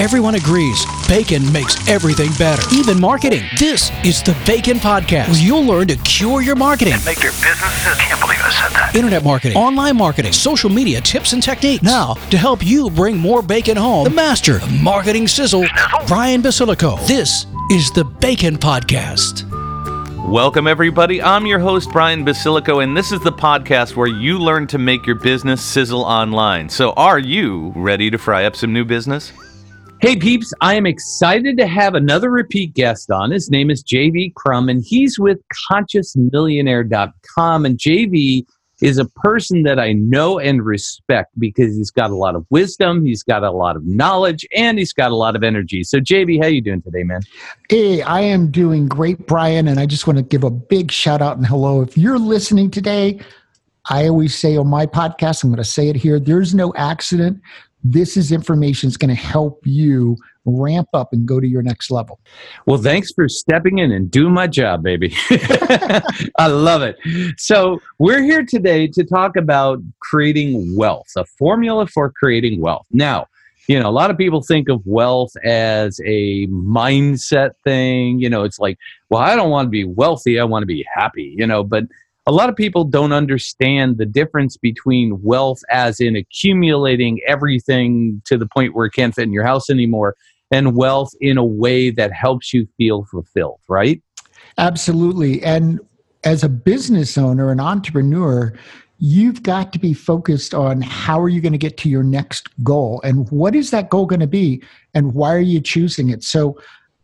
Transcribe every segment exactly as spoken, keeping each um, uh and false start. Everyone agrees bacon makes everything better, even marketing. This is the Bacon Podcast, where you'll learn to cure your marketing and make your business sizzle. I can't believe I said that. Internet marketing, online marketing, social media tips and techniques. Now, to help you bring more bacon home, the master of marketing sizzle, Brian Basilico. This is the Bacon Podcast. Welcome, everybody. I'm your host, Brian Basilico, and this is the podcast where you learn to make your business sizzle online. So are you ready to fry up some new business? Hey, peeps. I am excited to have another repeat guest on. His name is J V Crum, and he's with Conscious Millionaire dot com. And J V is a person that I know and respect because he's got a lot of wisdom, he's got a lot of knowledge, and he's got a lot of energy. So, J V, how are you doing today, man? Hey, I am doing great, Brian, and I just want to give a big shout out and hello. If you're listening today, I always say on my podcast, I'm going to say it here, there's no accident. This is information that's going to help you ramp up and go to your next level. Well, thanks for stepping in and doing my job, baby. I love it. So we're here today to talk about creating wealth, a formula for creating wealth. Now, you know, a lot of people think of wealth as a mindset thing. You know, it's like, well, I don't want to be wealthy. I want to be happy, you know, but a lot of people don't understand the difference between wealth as in accumulating everything to the point where it can't fit in your house anymore and wealth in a way that helps you feel fulfilled, right? Absolutely. And as a business owner, an entrepreneur, you've got to be focused on how are you going to get to your next goal and what is that goal going to be and why are you choosing it? So,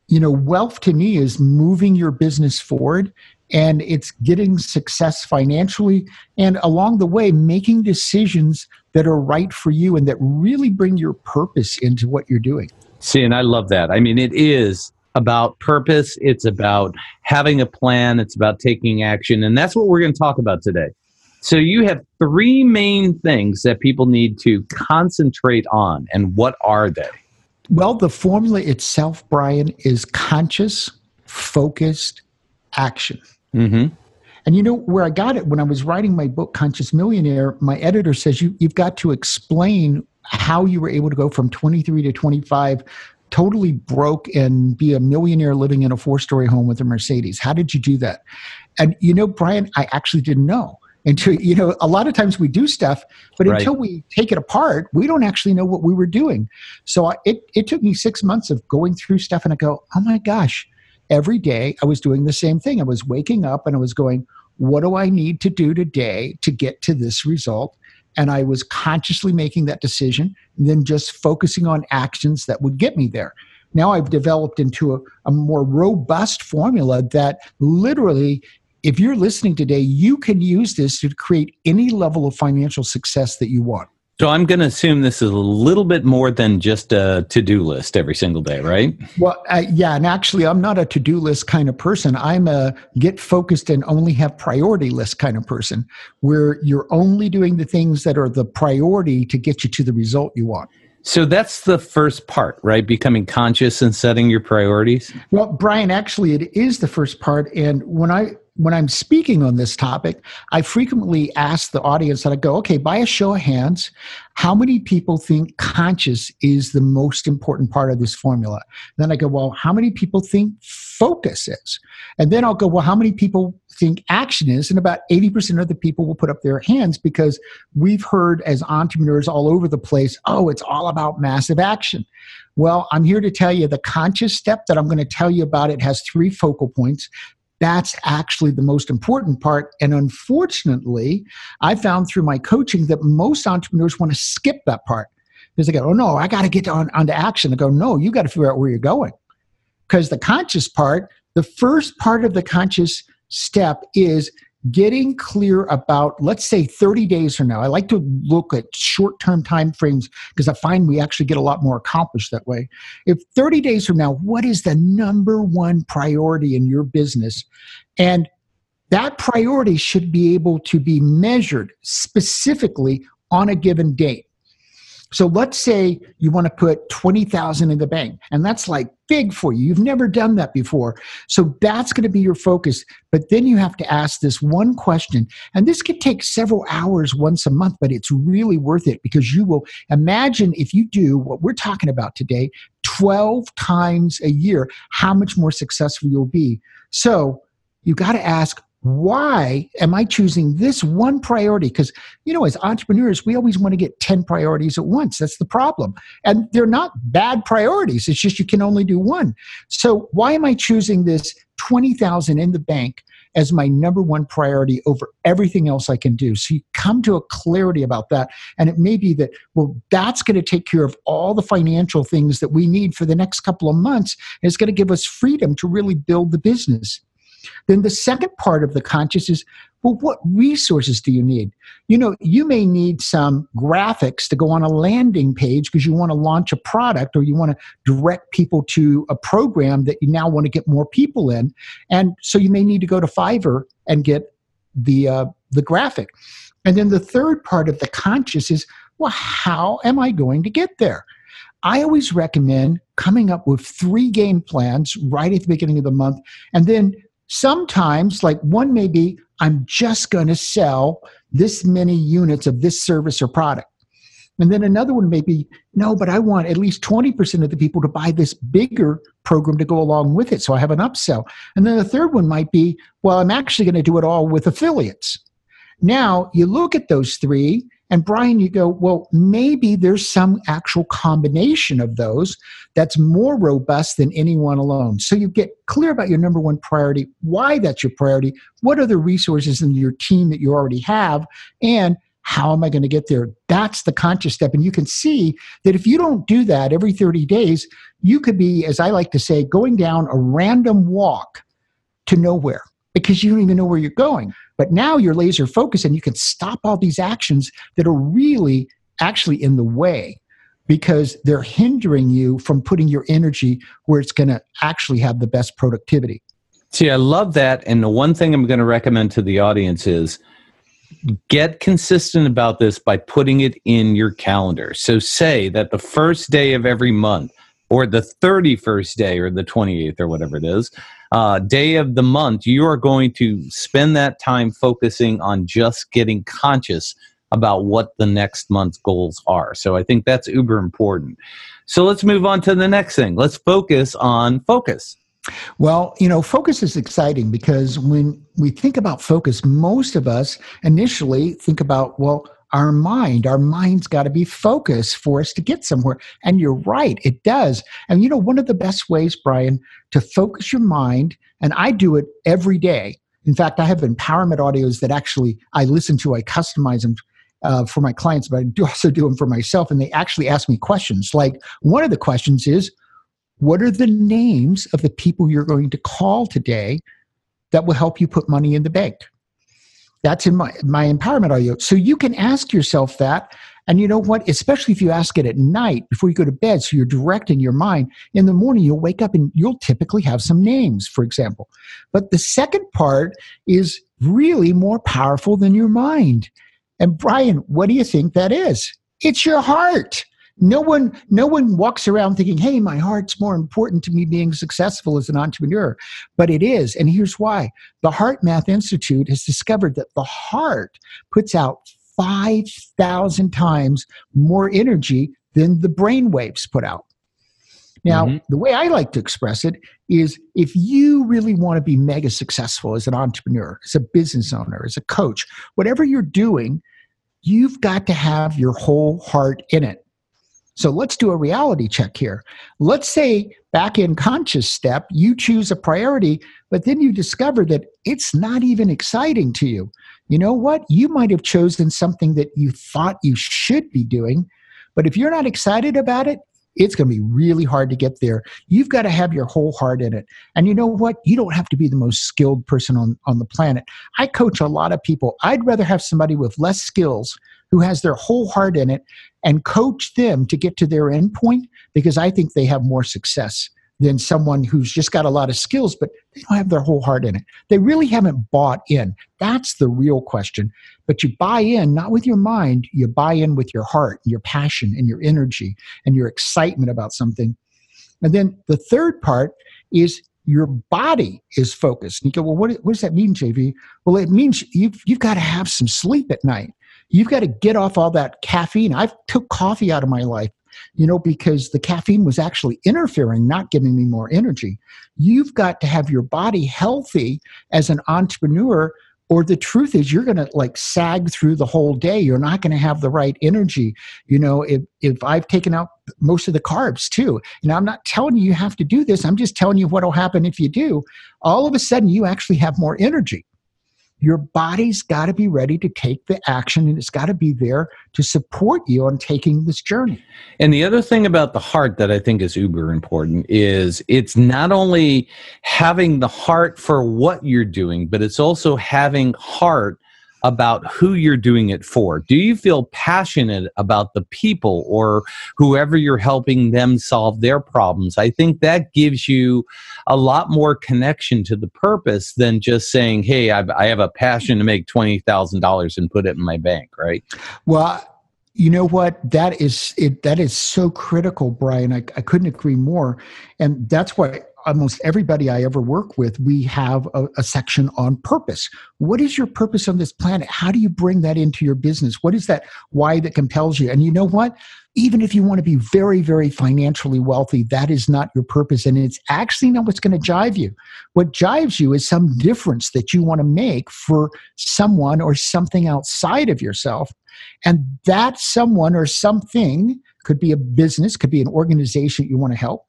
you know, wealth to me is moving your business forward. And it's getting success financially and along the way, making decisions that are right for you and that really bring your purpose into what you're doing. See, and I love that. I mean, it is about purpose. It's about having a plan. It's about taking action. And that's what we're going to talk about today. So you have three main things that people need to concentrate on. And what are they? Well, the formula itself, Brian, is conscious, focused, action. Mm-hmm. And you know where I got it when I was writing my book, Conscious Millionaire, my editor says, you, you've got to explain how you were able to go from twenty-three to twenty-five, totally broke and be a millionaire living in a four-story home with a Mercedes. How did you do that? And you know, Brian, I actually didn't know. Until, you know, a lot of times we do stuff, but right. Until we take it apart, we don't actually know what we were doing. So I, it, it took me six months of going through stuff and I go, oh my gosh, every day I was doing the same thing. I was waking up and I was going, what do I need to do today to get to this result? And I was consciously making that decision and then just focusing on actions that would get me there. Now I've developed into a, a more robust formula that literally, if you're listening today, you can use this to create any level of financial success that you want. So I'm going to assume this is a little bit more than just a to-do list every single day, right? Well, uh, yeah. And actually, I'm not a to-do list kind of person. I'm a get focused and only have priority list kind of person, where you're only doing the things that are the priority to get you to the result you want. So that's the first part, right? Becoming conscious and setting your priorities. Well, Brian, actually, it is the first part. And when I when I'm speaking on this topic, I frequently ask the audience that I go, okay, by a show of hands, how many people think conscious is the most important part of this formula? And then I go, well, how many people think focus is? And then I'll go, well, how many people think action is? And about eighty percent of the people will put up their hands because we've heard as entrepreneurs all over the place, oh, it's all about massive action. Well, I'm here to tell you the conscious step that I'm going to tell you about, it has three focal points. That's actually the most important part. And unfortunately, I found through my coaching that most entrepreneurs want to skip that part. Because they go, oh, no, I got to get on onto action. I go, no, you got to figure out where you're going. Because the conscious part, the first part of the conscious step is getting clear about, let's say, thirty days from now. I like to look at short-term time frames because I find we actually get a lot more accomplished that way. If thirty days from now, what is the number one priority in your business? And that priority should be able to be measured specifically on a given date. So let's say you want to put twenty thousand dollars in the bank, and that's like big for you. You've never done that before. So that's going to be your focus. But then you have to ask this one question, and this could take several hours once a month, but it's really worth it because you will imagine if you do what we're talking about today, twelve times a year, how much more successful you'll be. So you got to ask, why am I choosing this one priority? Because, you know, as entrepreneurs, we always want to get ten priorities at once. That's the problem. And they're not bad priorities. It's just you can only do one. So why am I choosing this twenty thousand in the bank as my number one priority over everything else I can do? So you come to a clarity about that. And it may be that, well, that's going to take care of all the financial things that we need for the next couple of months. And it's going to give us freedom to really build the business. Then the second part of the conscious is, well, what resources do you need? You know, you may need some graphics to go on a landing page because you want to launch a product or you want to direct people to a program that you now want to get more people in. And so you may need to go to Fiverr and get the uh, the graphic. And then the third part of the conscious is, well, how am I going to get there? I always recommend coming up with three game plans right at the beginning of the month, and then sometimes, like one may be, I'm just going to sell this many units of this service or product. And then another one may be, no, but I want at least twenty percent of the people to buy this bigger program to go along with it, so I have an upsell. And then the third one might be, well, I'm actually going to do it all with affiliates. Now, you look at those three, and Brian, you go, well, maybe there's some actual combination of those that's more robust than any one alone. So you get clear about your number one priority, why that's your priority, what are the resources in your team that you already have, and how am I going to get there? That's the conscious step. And you can see that if you don't do that every thirty days, you could be, as I like to say, going down a random walk to nowhere, because you don't even know where you're going. But now you're laser focused and you can stop all these actions that are really actually in the way, because they're hindering you from putting your energy where it's going to actually have the best productivity. See, I love that. And the one thing I'm going to recommend to the audience is get consistent about this by putting it in your calendar. So say that the first day of every month, or the thirty-first day or the twenty-eighth or whatever it is, uh, day of the month, you are going to spend that time focusing on just getting conscious about what the next month's goals are. So I think that's uber important. So let's move on to the next thing. Let's focus on focus. Well, you know, focus is exciting because when we think about focus, most of us initially think about, well, Our mind, our mind's got to be focused for us to get somewhere. And you're right, it does. And you know, one of the best ways, Brian, to focus your mind, and I do it every day. In fact, I have empowerment audios that actually I listen to, I customize them uh, for my clients, but I do also do them for myself. And they actually ask me questions. Like one of the questions is, what are the names of the people you're going to call today that will help you put money in the bank? That's in my, my empowerment audio. So you can ask yourself that. And you know what? Especially if you ask it at night before you go to bed, so you're directing your mind. In the morning, you'll wake up and you'll typically have some names, for example. But the second part is really more powerful than your mind. And Brian, what do you think that is? It's your heart. No one, no one walks around thinking, hey, my heart's more important to me being successful as an entrepreneur. But it is, and here's why. The HeartMath Institute has discovered that the heart puts out five thousand times more energy than the brain waves put out. Now, mm-hmm. the way I like to express it is, if you really want to be mega successful as an entrepreneur, as a business owner, as a coach, whatever you're doing, you've got to have your whole heart in it. So let's do a reality check here. Let's say back in conscious step, you choose a priority, but then you discover that it's not even exciting to you. You know what? You might have chosen something that you thought you should be doing, but if you're not excited about it, it's going to be really hard to get there. You've got to have your whole heart in it. And you know what? You don't have to be the most skilled person on, on the planet. I coach a lot of people. I'd rather have somebody with less skills who has their whole heart in it and coach them to get to their end point, because I think they have more success than someone who's just got a lot of skills, but they don't have their whole heart in it. They really haven't bought in. That's the real question. But you buy in, not with your mind, you buy in with your heart, your passion, and your energy, and your excitement about something. And then the third part is your body is focused. And you go, well, what, what does that mean, J V? Well, it means you've, you've got to have some sleep at night. You've got to get off all that caffeine. I've took coffee out of my life. you know, because the caffeine was actually interfering, not giving me more energy. You've got to have your body healthy as an entrepreneur, or the truth is you're going to like sag through the whole day. You're not going to have the right energy. You know, if, if I've taken out most of the carbs too, and I'm not telling you you have to do this. I'm just telling you what will happen if you do. All of a sudden you actually have more energy. Your body's got to be ready to take the action, and it's got to be there to support you on taking this journey. And the other thing about the heart that I think is uber important is it's not only having the heart for what you're doing, but it's also having heart about who you're doing it for. Do you feel passionate about the people or whoever you're helping them solve their problems? I think that gives you a lot more connection to the purpose than just saying, hey, I've, I have a passion to make twenty thousand dollars and put it in my bank, right? Well, you know what? That is it, that is so critical, Brian. I, I couldn't agree more. And that's why almost everybody I ever work with, we have a, a section on purpose. What is your purpose on this planet? How do you bring that into your business? What is that why that compels you? And you know what? Even if you want to be very, very financially wealthy, that is not your purpose. And it's actually not what's going to jive you. What jives you is some difference that you want to make for someone or something outside of yourself. And that someone or something could be a business, could be an organization you want to help.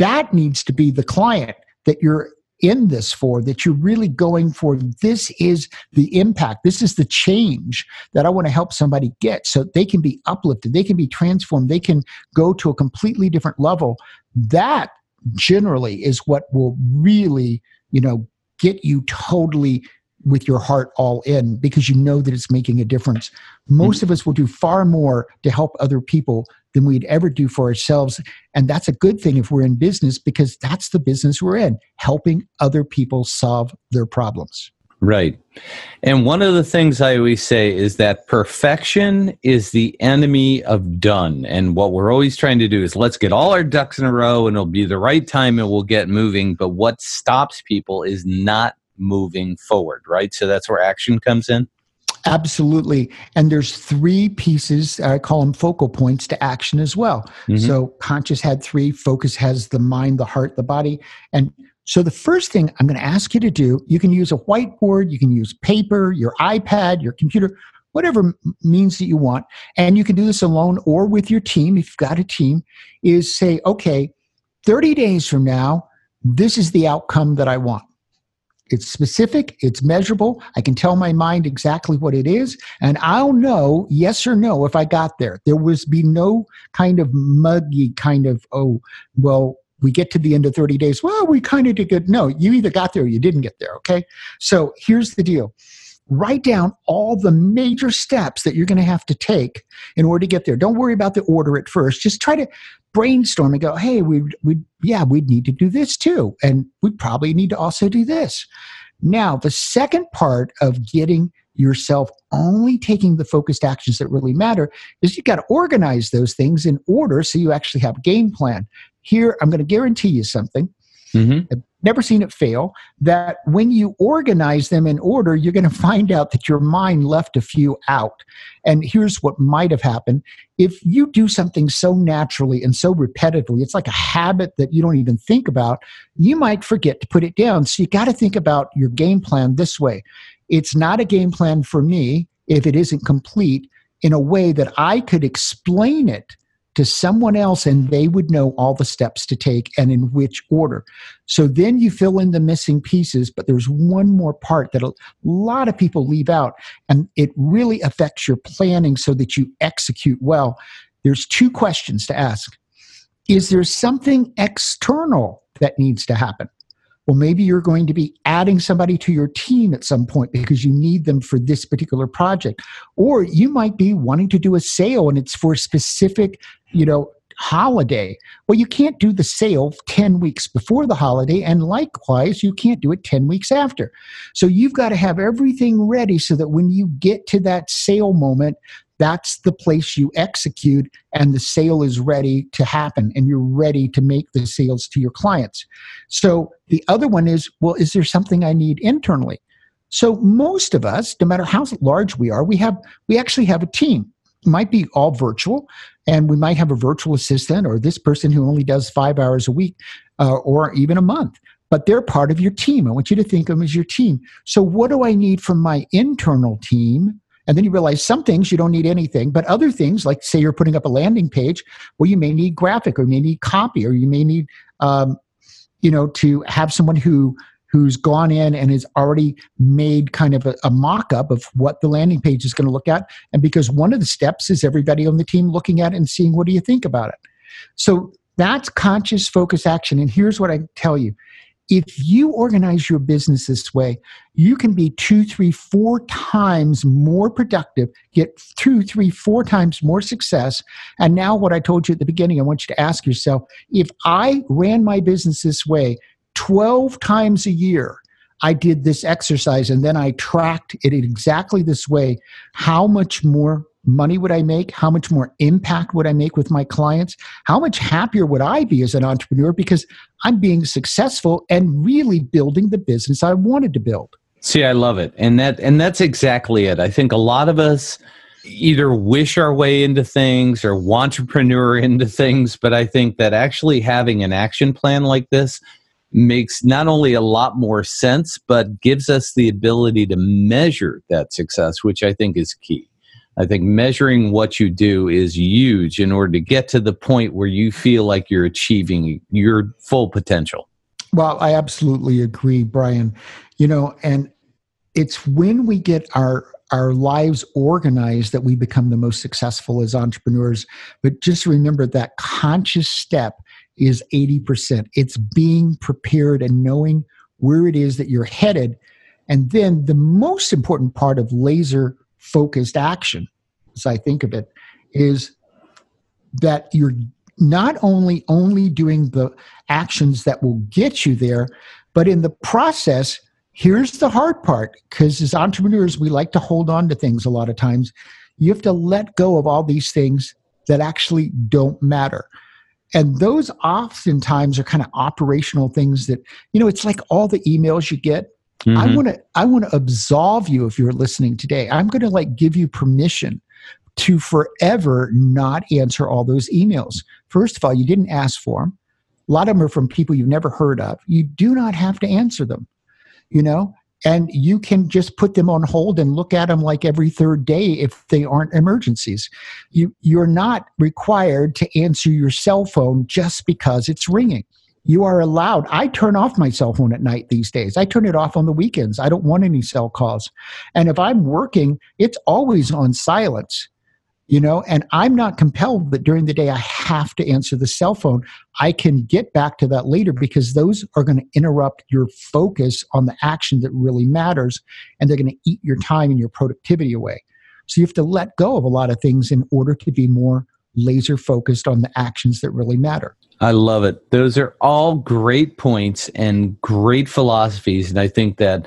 That needs to be the client that you're in this for, that you're really going for. This is the impact. This is the change that I want to help somebody get so they can be uplifted. They can be transformed. They can go to a completely different level. That generally is what will really, you know, get you totally with your heart all in, because you know that it's making a difference. Most mm-hmm. of us will do far more to help other people than we'd ever do for ourselves. And that's a good thing if we're in business, because that's the business we're in, helping other people solve their problems. Right. And one of the things I always say is that perfection is the enemy of done. And what we're always trying to do is let's get all our ducks in a row and it'll be the right time and we'll get moving. But what stops people is not moving forward, right? So that's where action comes in. Absolutely. And there's three pieces, I call them focal points to action as well. Mm-hmm. So conscious had three, focus has the mind, the heart, the body. And so the first thing I'm going to ask you to do, you can use a whiteboard, you can use paper, your iPad, your computer, whatever means that you want. And you can do this alone or with your team. If you've got a team, is say, okay, thirty days from now, this is the outcome that I want. It's specific, it's measurable, I can tell my mind exactly what it is, and I'll know yes or no if I got there. There will be no kind of muggy kind of, oh, well, we get to the end of thirty days, well, we kind of did good. No, you either got there or you didn't get there, okay? So here's the deal. Write down all the major steps that you're going to have to take in order to get there. Don't worry about the order at first. Just try to brainstorm and go, hey, we we yeah, we'd need to do this too. And we probably need to also do this. Now, the second part of getting yourself only taking the focused actions that really matter is you've got to organize those things in order so you actually have a game plan. Here, I'm going to guarantee you something. Mm-hmm. I've never seen it fail, that when you organize them in order, you're going to find out that your mind left a few out. And here's what might have happened. If you do something so naturally and so repetitively, it's like a habit that you don't even think about, you might forget to put it down. So you got to think about your game plan this way. It's not a game plan for me if it isn't complete in a way that I could explain it to someone else, and they would know all the steps to take and in which order. So then you fill in the missing pieces, but there's one more part that a lot of people leave out, and it really affects your planning so that you execute well. There's two questions to ask. Is there something external that needs to happen? Well, maybe you're going to be adding somebody to your team at some point because you need them for this particular project. Or you might be wanting to do a sale and it's for a specific, you know, holiday. Well, you can't do the sale ten weeks before the holiday, and likewise, you can't do it ten weeks after. So you've got to have everything ready so that when you get to that sale moment, that's the place you execute and the sale is ready to happen and you're ready to make the sales to your clients. So the other one is, well, is there something I need internally? So most of us, no matter how large we are, we have we actually have a team. It might be all virtual. And we might have a virtual assistant or this person who only does five hours a week uh, or even a month, but they're part of your team. I want you to think of them as your team. So what do I need from my internal team? And then you realize some things you don't need anything, but other things, like say you're putting up a landing page, well, you may need graphic, or you may need copy, or you may need, um, you know, to have someone who who's gone in and has already made kind of a, a mock-up of what the landing page is going to look at. And because one of the steps is everybody on the team looking at it and seeing, what do you think about it? So that's conscious focus action. And here's what I tell you. If you organize your business this way, you can be two, three, four times more productive, get two, three, four times more success. And now what I told you at the beginning, I want you to ask yourself, if I ran my business this way twelve times a year, I did this exercise and then I tracked it exactly this way, how much more money would I make? How much more impact would I make with my clients? How much happier would I be as an entrepreneur because I'm being successful and really building the business I wanted to build? See, I love it. And that and that's exactly it. I think a lot of us either wish our way into things or wantrepreneur into things, but I think that actually having an action plan like this makes not only a lot more sense, but gives us the ability to measure that success, which I think is key. I think measuring what you do is huge in order to get to the point where you feel like you're achieving your full potential. Well, I absolutely agree, Brian. You know, and it's when we get our our lives organized that we become the most successful as entrepreneurs. But just remember that conscious step is eighty percent. It's being prepared and knowing where it is that you're headed. And then the most important part of laser focused action, as I think of it, is that you're not only only doing the actions that will get you there, but in the process, here's the hard part, because as entrepreneurs, we like to hold on to things a lot of times. You have to let go of all these things that actually don't matter. And those oftentimes are kind of operational things that, you know, it's like all the emails you get. Mm-hmm. I want to I want to absolve you if you're listening today. I'm going to like give you permission to forever not answer all those emails. First of all, you didn't ask for them. A lot of them are from people you've never heard of. You do not have to answer them, you know, and you can just put them on hold and look at them like every third day if they aren't emergencies. You, you're not required to answer your cell phone just because it's ringing. You are allowed. I turn off my cell phone at night these days. I turn it off on the weekends. I don't want any cell calls. And if I'm working, it's always on silence, you know, and I'm not compelled that during the day I have to answer the cell phone. I can get back to that later because those are going to interrupt your focus on the action that really matters, and they're going to eat your time and your productivity away. So you have to let go of a lot of things in order to be more laser focused on the actions that really matter. I love it. Those are all great points and great philosophies. And I think that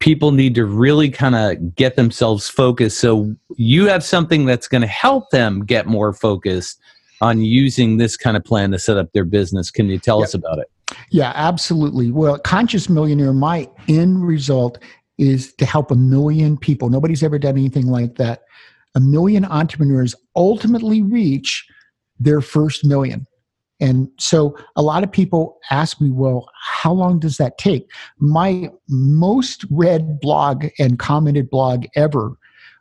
people need to really kind of get themselves focused. So you have something that's going to help them get more focused on using this kind of plan to set up their business. Can you tell yeah. us about it? Yeah, absolutely. Well, Conscious Millionaire, my end result is to help a million people. Nobody's ever done anything like that. A million entrepreneurs ultimately reach their first million. And so a lot of people ask me, well, how long does that take? My most read blog and commented blog ever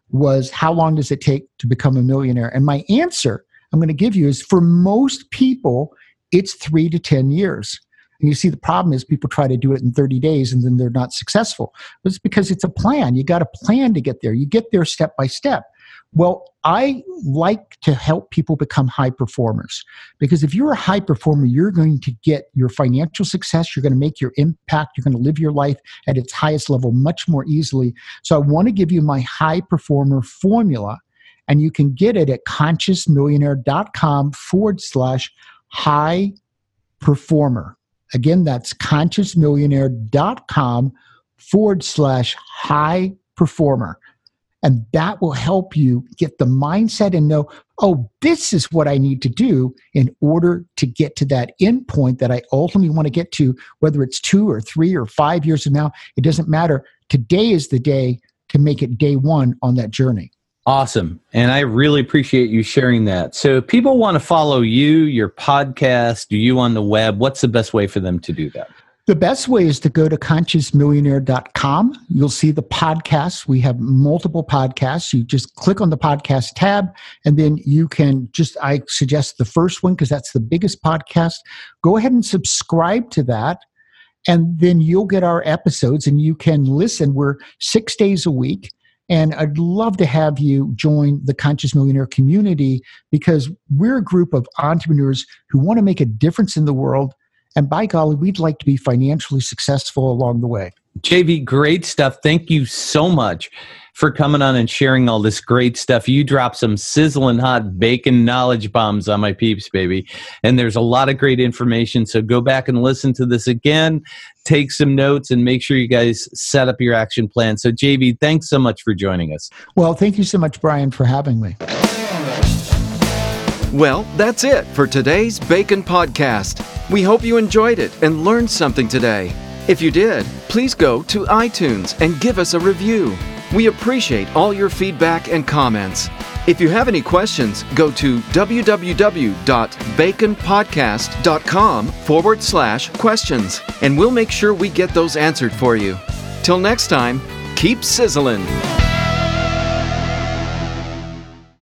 was, how long does it take to become a millionaire? And my answer I'm going to give you is, for most people, it's three to ten years. And you see, the problem is people try to do it in thirty days and then they're not successful. But it's because it's a plan. You got a plan to get there. You get there step by step. Well, I like to help people become high performers, because if you're a high performer, you're going to get your financial success, you're going to make your impact, you're going to live your life at its highest level much more easily. So I want to give you my high performer formula, and you can get it at conscious millionaire dot com forward slash high performer. Again, that's conscious millionaire dot com forward slash high performer. And that will help you get the mindset and know, oh, this is what I need to do in order to get to that end point that I ultimately want to get to, whether it's two or three or five years from now. It doesn't matter. Today is the day to make it day one on that journey. Awesome. And I really appreciate you sharing that. So if people want to follow you, your podcast, you on the web, what's the best way for them to do that? The best way is to go to Conscious Millionaire dot com. You'll see the podcast. We have multiple podcasts. You just click on the podcast tab, and then you can just, I suggest the first one because that's the biggest podcast. Go ahead and subscribe to that, and then you'll get our episodes, and you can listen. We're six days a week. And I'd love to have you join the Conscious Millionaire community, because we're a group of entrepreneurs who want to make a difference in the world. And by golly, we'd like to be financially successful along the way. J V, great stuff. Thank you so much for coming on and sharing all this great stuff. You dropped some sizzling hot bacon knowledge bombs on my peeps, baby. And there's a lot of great information. So go back and listen to this again. Take some notes and make sure you guys set up your action plan. So J V, thanks so much for joining us. Well, thank you so much, Brian, for having me. Well, that's it for today's Bacon Podcast. We hope you enjoyed it and learned something today. If you did, please go to iTunes and give us a review. We appreciate all your feedback and comments. If you have any questions, go to www.baconpodcast.com forward slash questions, and we'll make sure we get those answered for you. Till next time, keep sizzling.